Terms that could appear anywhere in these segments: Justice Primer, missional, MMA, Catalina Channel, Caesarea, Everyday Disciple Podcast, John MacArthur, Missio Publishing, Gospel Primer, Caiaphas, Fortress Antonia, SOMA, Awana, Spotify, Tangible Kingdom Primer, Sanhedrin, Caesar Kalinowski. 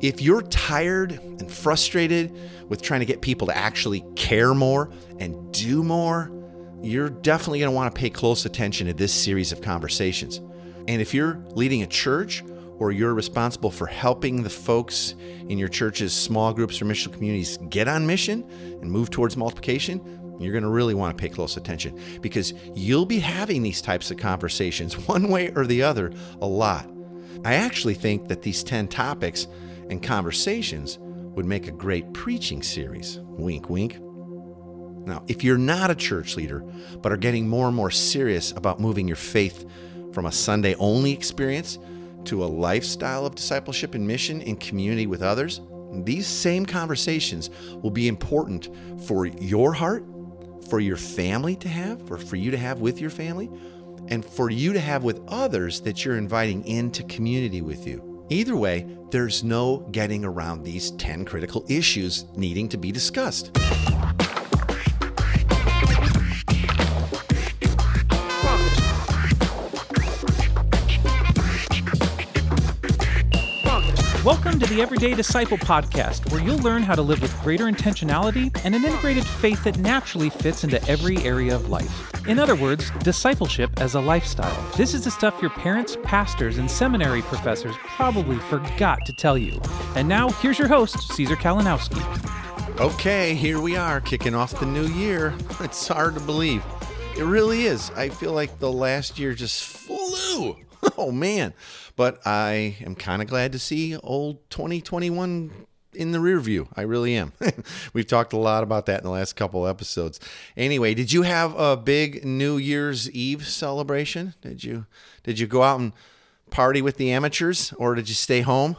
If you're tired and frustrated with trying to get people to actually care more and do more, you're definitely going to want to pay close attention to this series of conversations. And if you're leading a church or you're responsible for helping the folks in your church's small groups or missional communities get on mission and move towards multiplication, you're going to really want to pay close attention, because you'll be having these types of conversations one way or the other a lot. I actually think that these 10 topics and conversations would make a great preaching series. Wink, wink. Now, if you're not a church leader, but are getting more and more serious about moving your faith from a Sunday-only experience to a lifestyle of discipleship and mission in community with others, these same conversations will be important for your heart, for your family to have, or for you to have with your family, and for you to have with others that you're inviting into community with you. Either way, there's no getting around these 10 critical issues needing to be discussed. Welcome to the Everyday Disciple Podcast, where you'll learn how to live with greater intentionality and an integrated faith that naturally fits into every area of life. In other words, discipleship as a lifestyle. This is the stuff your parents, pastors, and seminary professors probably forgot to tell you. And now, here's your host, Caesar Kalinowski. Okay, here we are, kicking off the new year. It's hard to believe. It really is. I feel like the last year just flew. Oh, man. But I am kind of glad to see old 2021 in the rear view. I really am. We've talked a lot about that in the last couple episodes. Anyway, did you have a big New Year's Eve celebration? Did you go out and party with the amateurs, or did you stay home?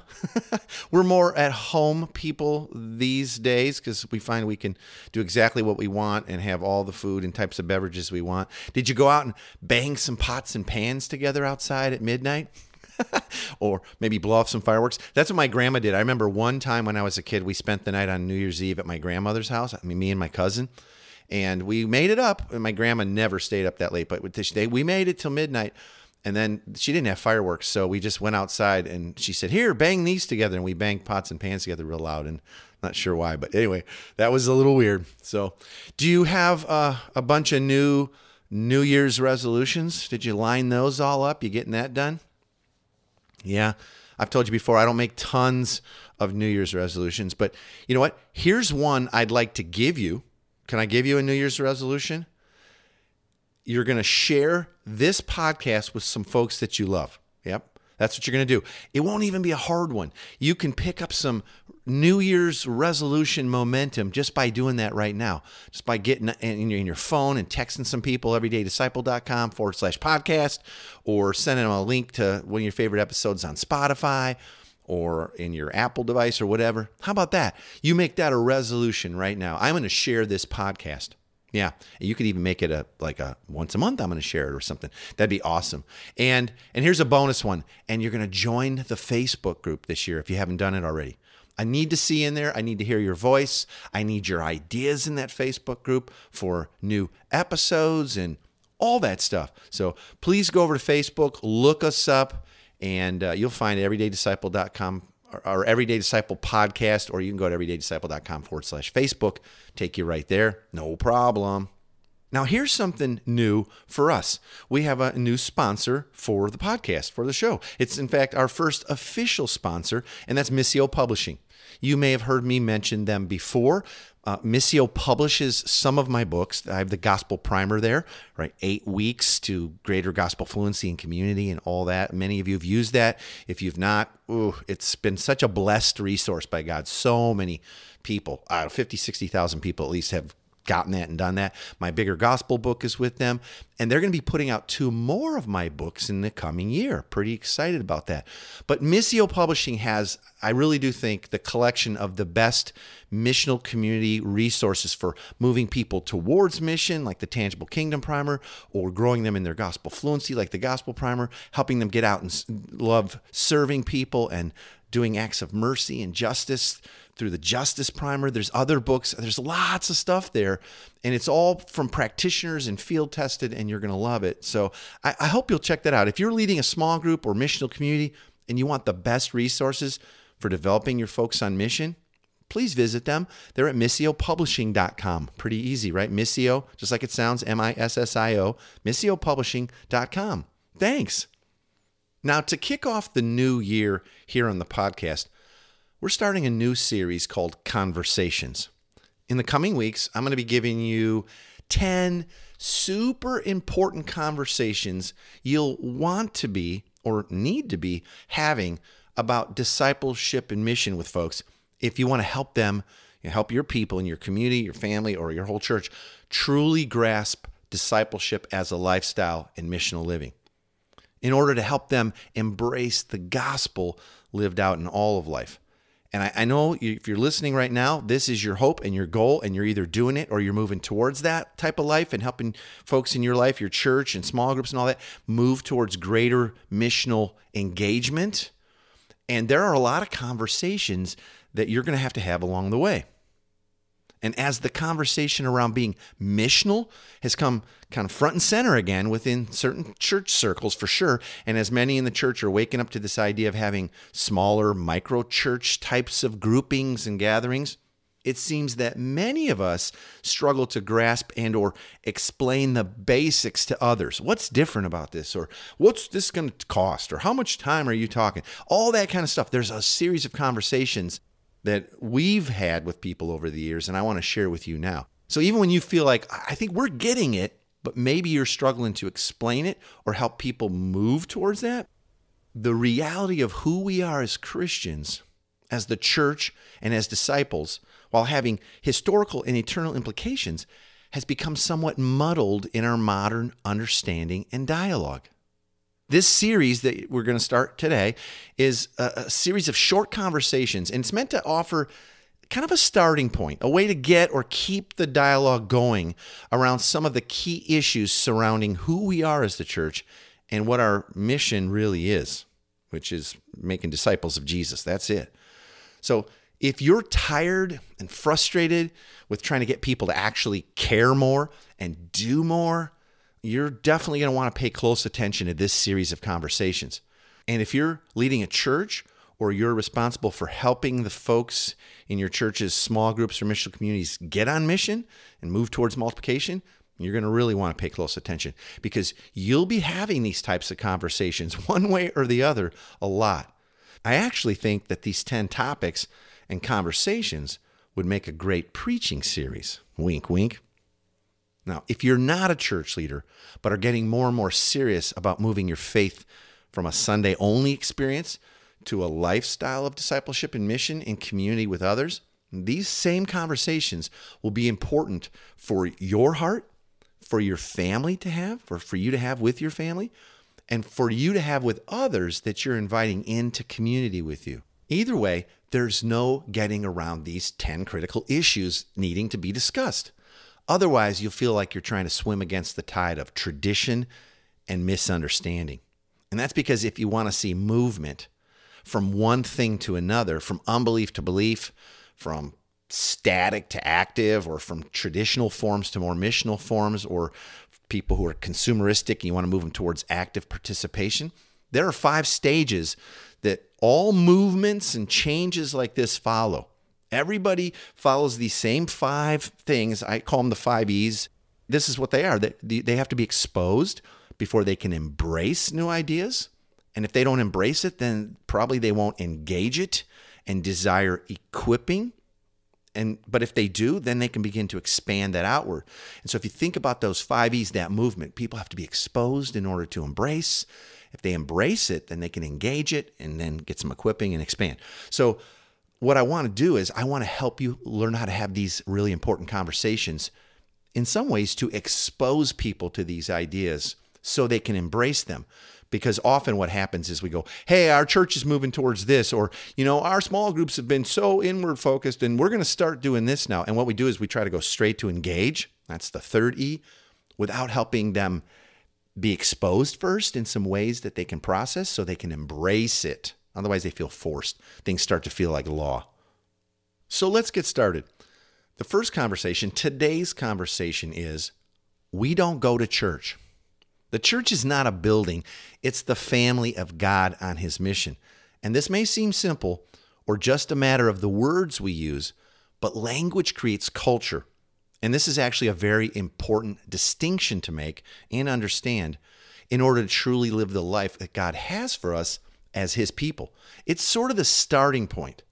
We're more at home people these days because we find we can do exactly what we want and have all the food and types of beverages we want. Did you go out and bang some pots and pans together outside at midnight? Or maybe blow off some fireworks? That's what my grandma did. I remember one time when I was a kid, we spent the night on New Year's Eve at my grandmother's house. I mean, me and my cousin. And we made it up. And my grandma never stayed up that late, but we made it till midnight. And then she didn't have fireworks, so we just went outside, and she said, here, bang these together. And we banged pots and pans together real loud, and I'm not sure why. But anyway, that was a little weird. So do you have a bunch of New Year's resolutions? Did you line those all up? You getting that done? Yeah, I've told you before, I don't make tons of New Year's resolutions. But you know what? Here's one I'd like to give you. Can I give you a New Year's resolution? You're going to share this podcast with some folks that you love. Yep, that's what you're going to do. It won't even be a hard one. You can pick up some New Year's resolution momentum just by doing that right now, just by getting in your phone and texting some people, everydaydisciple.com/podcast, or sending them a link to one of your favorite episodes on Spotify or in your Apple device or whatever. How about that? You make that a resolution right now. I'm going to share this podcast. Yeah, you could even make it a once a month I'm going to share it or something. That'd be awesome. And here's a bonus one. And you're going to join the Facebook group this year if you haven't done it already. I need to see you in there. I need to hear your voice. I need your ideas in that Facebook group for new episodes and all that stuff. So please go over to Facebook, look us up, and you'll find everydaydisciple.com. Our Everyday Disciple podcast, or you can go to everydaydisciple.com/Facebook. Take you right there. No problem. Now, here's something new for us. We have a new sponsor for the podcast, for the show. It's, in fact, our first official sponsor, and that's Missio Publishing. You may have heard me mention them before. Missio publishes some of my books. I have the Gospel Primer there, right? 8 weeks to greater gospel fluency and community and all that. Many of you have used that. If you've not, it's been such a blessed resource by God. So many people, 60,000 people at least have gotten that and done that. My bigger gospel book is with them, and they're going to be putting out 2 more of my books in the coming year. Pretty excited about that. But Missio Publishing has, I really do think, the collection of the best missional community resources for moving people towards mission, like the Tangible Kingdom Primer, or growing them in their gospel fluency, like the Gospel Primer, helping them get out and love serving people and doing acts of mercy and justice through the Justice Primer. There's other books. There's lots of stuff there, and it's all from practitioners and field tested, and you're going to love it. So I hope you'll check that out. If you're leading a small group or missional community and you want the best resources for developing your folks on mission, please visit them. They're at missiopublishing.com. Pretty easy, right? Missio, just like it sounds, M-I-S-S-I-O, missiopublishing.com. Thanks. Now, to kick off the new year here on the podcast, we're starting a new series called Conversations. In the coming weeks, I'm going to be giving you 10 super important conversations you'll want to be or need to be having about discipleship and mission with folks if you want to help them, help your people in your community, your family, or your whole church truly grasp discipleship as a lifestyle and missional living in order to help them embrace the gospel lived out in all of life. And I know if you're listening right now, this is your hope and your goal, and you're either doing it or you're moving towards that type of life and helping folks in your life, your church and small groups and all that, move towards greater missional engagement. And there are a lot of conversations that you're going to have along the way. And as the conversation around being missional has come kind of front and center again within certain church circles for sure, and as many in the church are waking up to this idea of having smaller micro-church types of groupings and gatherings, it seems that many of us struggle to grasp and or explain the basics to others. What's different about this? Or what's this going to cost? Or how much time are you talking? All that kind of stuff. There's a series of conversations that we've had with people over the years, and I want to share with you now. So even when you feel like, I think we're getting it, but maybe you're struggling to explain it or help people move towards that, the reality of who we are as Christians, as the church, and as disciples, while having historical and eternal implications, has become somewhat muddled in our modern understanding and dialogue. This series that we're going to start today is a series of short conversations, and it's meant to offer kind of a starting point, a way to get or keep the dialogue going around some of the key issues surrounding who we are as the church and what our mission really is, which is making disciples of Jesus. That's it. So if you're tired and frustrated with trying to get people to actually care more and do more, you're definitely going to want to pay close attention to this series of conversations. And if you're leading a church or you're responsible for helping the folks in your church's small groups or missional communities get on mission and move towards multiplication, you're going to really want to pay close attention because you'll be having these types of conversations one way or the other a lot. I actually think that these 10 topics and conversations would make a great preaching series. Wink, wink. Now, if you're not a church leader, but are getting more and more serious about moving your faith from a Sunday-only experience to a lifestyle of discipleship and mission in community with others, these same conversations will be important for your heart, for your family to have, or for you to have with your family, and for you to have with others that you're inviting into community with you. Either way, there's no getting around these 10 critical issues needing to be discussed. Otherwise, you'll feel like you're trying to swim against the tide of tradition and misunderstanding. And that's because if you want to see movement from one thing to another, from unbelief to belief, from static to active, or from traditional forms to more missional forms, or people who are consumeristic and you want to move them towards active participation, there are 5 stages that all movements and changes like this follow. Everybody follows these same 5 things. I call them the 5 E's. This is what they are. They have to be exposed before they can embrace new ideas. And if they don't embrace it, then probably they won't engage it and desire equipping. But if they do, then they can begin to expand that outward. And so if you think about those 5 E's, that movement, people have to be exposed in order to embrace. If they embrace it, then they can engage it and then get some equipping and expand. So what I want to do is I want to help you learn how to have these really important conversations in some ways to expose people to these ideas so they can embrace them. Because often what happens is we go, hey, our church is moving towards this, or, our small groups have been so inward focused and we're going to start doing this now. And what we do is we try to go straight to engage. That's the third E, without helping them be exposed first in some ways that they can process so they can embrace it. Otherwise, they feel forced. Things start to feel like law. So let's get started. The first conversation, today's conversation is, we don't go to church. The church is not a building. It's the family of God on his mission. And this may seem simple or just a matter of the words we use, but language creates culture. And this is actually a very important distinction to make and understand in order to truly live the life that God has for us as his people. It's sort of the starting point.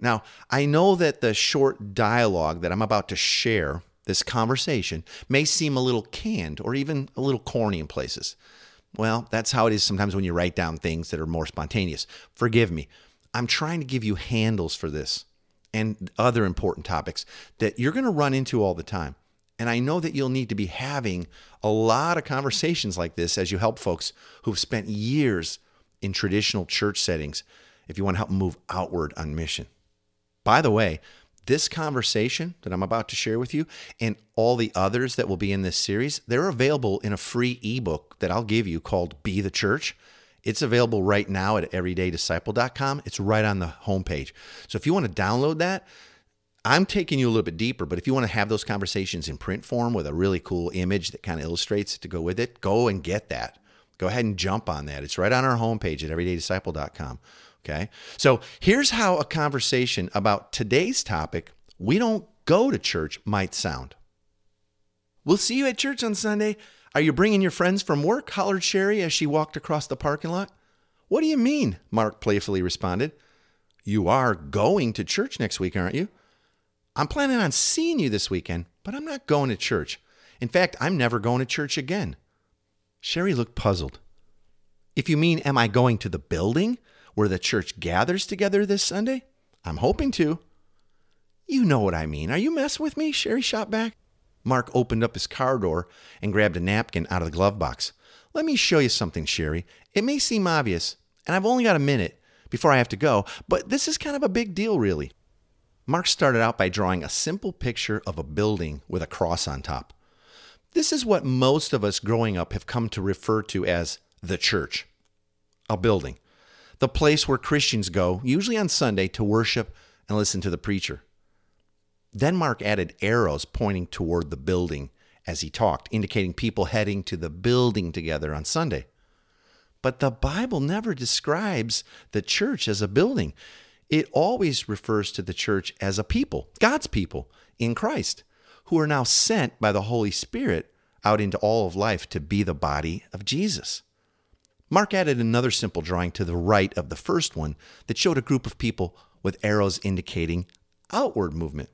Now, I know that the short dialogue that I'm about to share, this conversation, may seem a little canned or even a little corny in places. Well, that's how it is sometimes when you write down things that are more spontaneous. Forgive me. I'm trying to give you handles for this and other important topics that you're going to run into all the time. And I know that you'll need to be having a lot of conversations like this as you help folks who've spent years in traditional church settings if you want to help move outward on mission. By the way, this conversation that I'm about to share with you and all the others that will be in this series, they're available in a free ebook that I'll give you called Be the Church. It's available right now at everydaydisciple.com. It's right on the homepage. So if you want to download that, I'm taking you a little bit deeper, but if you want to have those conversations in print form with a really cool image that kind of illustrates it to go with it, go and get that. Go ahead and jump on that. It's right on our homepage at everydaydisciple.com. Okay. So here's how a conversation about today's topic, we don't go to church, might sound. We'll see you at church on Sunday. Are you bringing your friends from work? Hollered Sherry as she walked across the parking lot. What do you mean? Mark playfully responded. You are going to church next week, aren't you? I'm planning on seeing you this weekend, but I'm not going to church. In fact, I'm never going to church again. Sherry looked puzzled. If you mean, am I going to the building where the church gathers together this Sunday? I'm hoping to. You know what I mean. Are you messing with me? Sherry shot back. Mark opened up his car door and grabbed a napkin out of the glove box. Let me show you something, Sherry. It may seem obvious, and I've only got a minute before I have to go, but this is kind of a big deal, really. Mark started out by drawing a simple picture of a building with a cross on top. This is what most of us growing up have come to refer to as the church, a building, the place where Christians go, usually on Sunday, to worship and listen to the preacher. Then Mark added arrows pointing toward the building as he talked, indicating people heading to the building together on Sunday. But the Bible never describes the church as a building. It always refers to the church as a people, God's people in Christ, who are now sent by the Holy Spirit out into all of life to be the body of Jesus. Mark added another simple drawing to the right of the first one that showed a group of people with arrows indicating outward movement.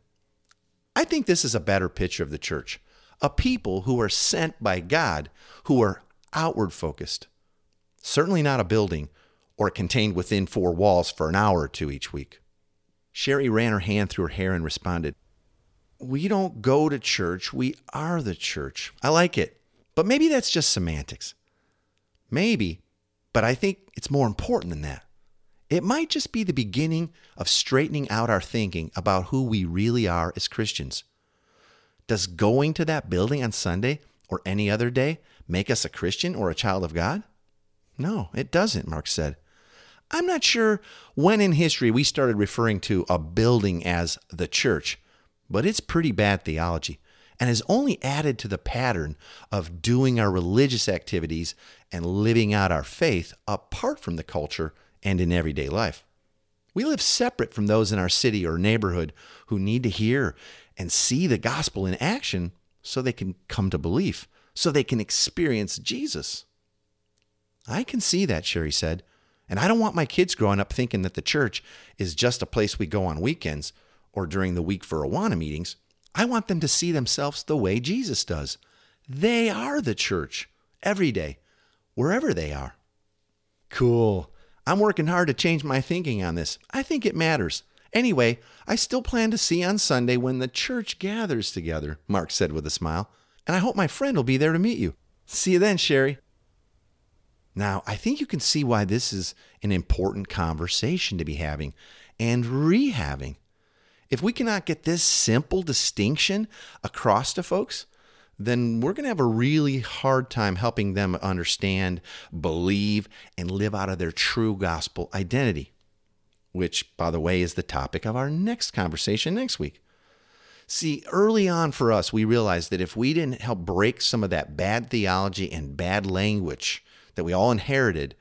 I think this is a better picture of the church, a people who are sent by God, who are outward focused. Certainly not a building or contained within four walls for an hour or two each week. Sherry ran her hand through her hair and responded, We don't go to church, we are the church. I like it, but maybe that's just semantics. Maybe, but I think it's more important than that. It might just be the beginning of straightening out our thinking about who we really are as Christians. Does going to that building on Sunday or any other day make us a Christian or a child of God? No, it doesn't, Mark said. I'm not sure when in history we started referring to a building as the church, but it's pretty bad theology and has only added to the pattern of doing our religious activities and living out our faith apart from the culture and in everyday life. We live separate from those in our city or neighborhood who need to hear and see the gospel in action so they can come to belief, so they can experience Jesus. I can see that, Sherry said, and I don't want my kids growing up thinking that the church is just a place we go on weekends or during the week for Awana meetings. I want them to see themselves the way Jesus does. They are the church every day, wherever they are. Cool. I'm working hard to change my thinking on this. I think it matters. Anyway, I still plan to see on Sunday when the church gathers together, Mark said with a smile, and I hope my friend will be there to meet you. See you then, Sherry. Now, I think you can see why this is an important conversation to be having and rehaving. If we cannot get this simple distinction across to folks, then we're going to have a really hard time helping them understand, believe, and live out of their true gospel identity, which, by the way, is the topic of our next conversation next week. See, early on for us, we realized that if we didn't help break some of that bad theology and bad language that we all inherited,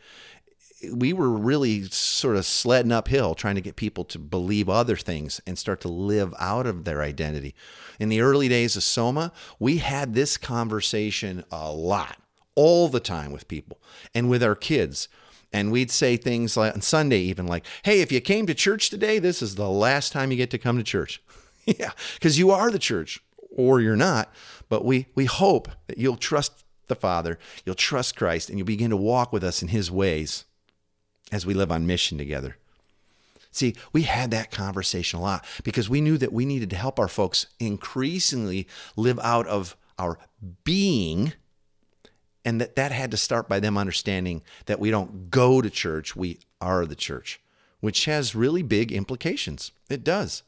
we were really sort of sledding uphill, trying to get people to believe other things and start to live out of their identity. In the early days of SOMA, we had this conversation a lot, all the time with people and with our kids. And we'd say things like on Sunday, even like, hey, if you came to church today, this is the last time you get to come to church. Yeah, because you are the church or you're not. But we hope that you'll trust the Father, you'll trust Christ, and you'll begin to walk with us in his ways as we live on mission together. See, we had that conversation a lot because we knew that we needed to help our folks increasingly live out of our being, and that had to start by them understanding that we don't go to church, we are the church, which has really big implications. It does.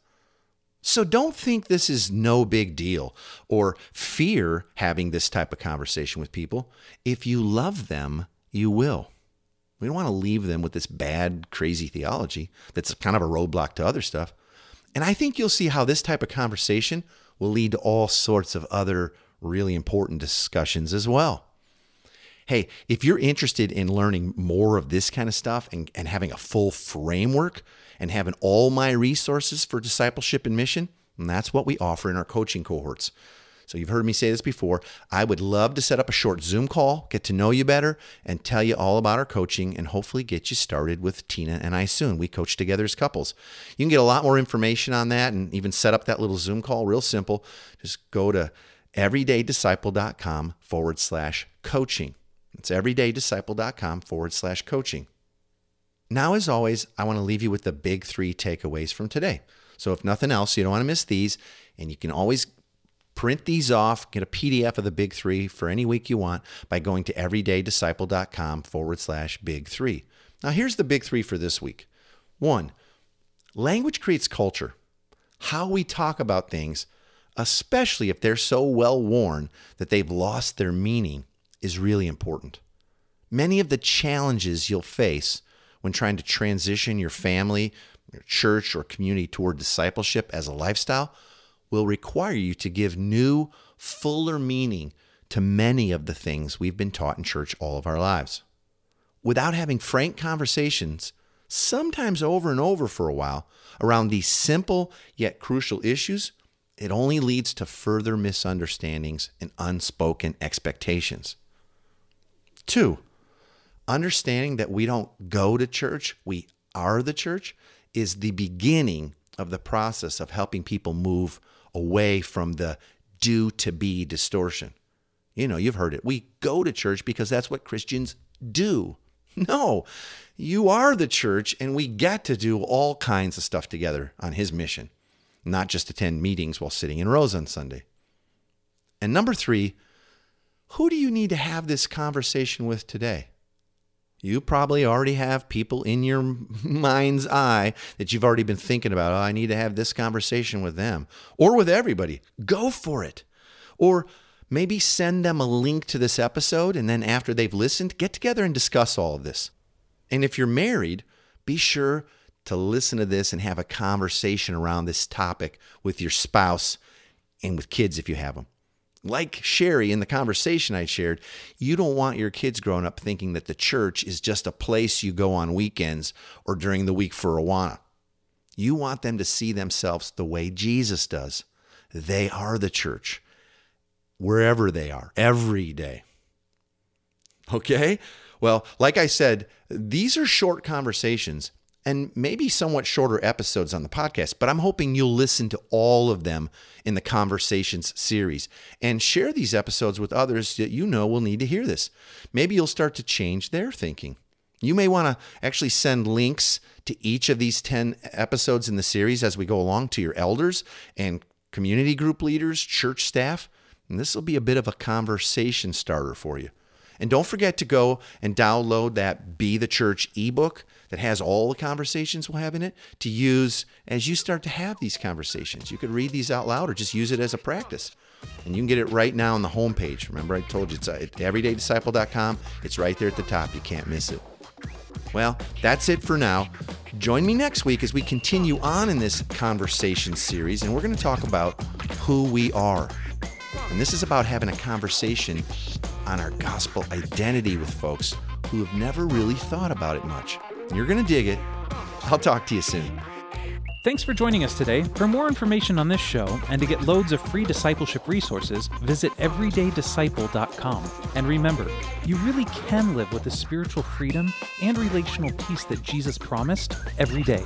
So don't think this is no big deal or fear having this type of conversation with people. If you love them, you will. We don't want to leave them with this bad, crazy theology that's kind of a roadblock to other stuff. And I think you'll see how this type of conversation will lead to all sorts of other really important discussions as well. Hey, if you're interested in learning more of this kind of stuff and having a full framework and having all my resources for discipleship and mission, and that's what we offer in our coaching cohorts. So you've heard me say this before. I would love to set up a short Zoom call, get to know you better, and tell you all about our coaching and hopefully get you started with Tina and I soon. We coach together as couples. You can get a lot more information on that and even set up that little Zoom call real simple. Just go to everydaydisciple.com/coaching. It's everydaydisciple.com/coaching. Now, as always, I want to leave you with the big three takeaways from today. So if nothing else, you don't want to miss these, and you can always print these off, get a PDF of the big three for any week you want by going to everydaydisciple.com/big3. Now, here's the big three for this week. 1, language creates culture. How we talk about things, especially if they're so well-worn that they've lost their meaning, is really important. Many of the challenges you'll face when trying to transition your family, your church, or community toward discipleship as a lifestyle will require you to give new, fuller meaning to many of the things we've been taught in church all of our lives. Without having frank conversations, sometimes over and over for a while, around these simple yet crucial issues, it only leads to further misunderstandings and unspoken expectations. 2, understanding that we don't go to church, we are the church, is the beginning of the process of helping people move away from the do-to-be distortion. You know, you've heard it. We go to church because that's what Christians do. No, you are the church, and we get to do all kinds of stuff together on his mission, not just attend meetings while sitting in rows on Sunday. And 3, who do you need to have this conversation with today? You probably already have people in your mind's eye that you've already been thinking about. Oh, I need to have this conversation with them or with everybody. Go for it. Or maybe send them a link to this episode, and then after they've listened, get together and discuss all of this. And if you're married, be sure to listen to this and have a conversation around this topic with your spouse and with kids if you have them. Like Sherry in the conversation I shared, you don't want your kids growing up thinking that the church is just a place you go on weekends or during the week for Awana. You want them to see themselves the way Jesus does. They are the church, wherever they are, every day. Okay? Well, like I said, these are short conversations and maybe somewhat shorter episodes on the podcast, but I'm hoping you'll listen to all of them in the Conversations series and share these episodes with others that you know will need to hear this. Maybe you'll start to change their thinking. You may want to actually send links to each of these 10 episodes in the series as we go along to your elders and community group leaders, church staff, and this will be a bit of a conversation starter for you. And don't forget to go and download that Be the Church ebook that has all the conversations we'll have in it to use as you start to have these conversations. You could read these out loud or just use it as a practice. And you can get it right now on the homepage. Remember, I told you it's at everydaydisciple.com. It's right there at the top. You can't miss it. Well, that's it for now. Join me next week as we continue on in this conversation series, and we're going to talk about who we are. And this is about having a conversation on our gospel identity with folks who have never really thought about it much. You're going to dig it. I'll talk to you soon. Thanks for joining us today. For more information on this show and to get loads of free discipleship resources, visit everydaydisciple.com. And remember, you really can live with the spiritual freedom and relational peace that Jesus promised every day.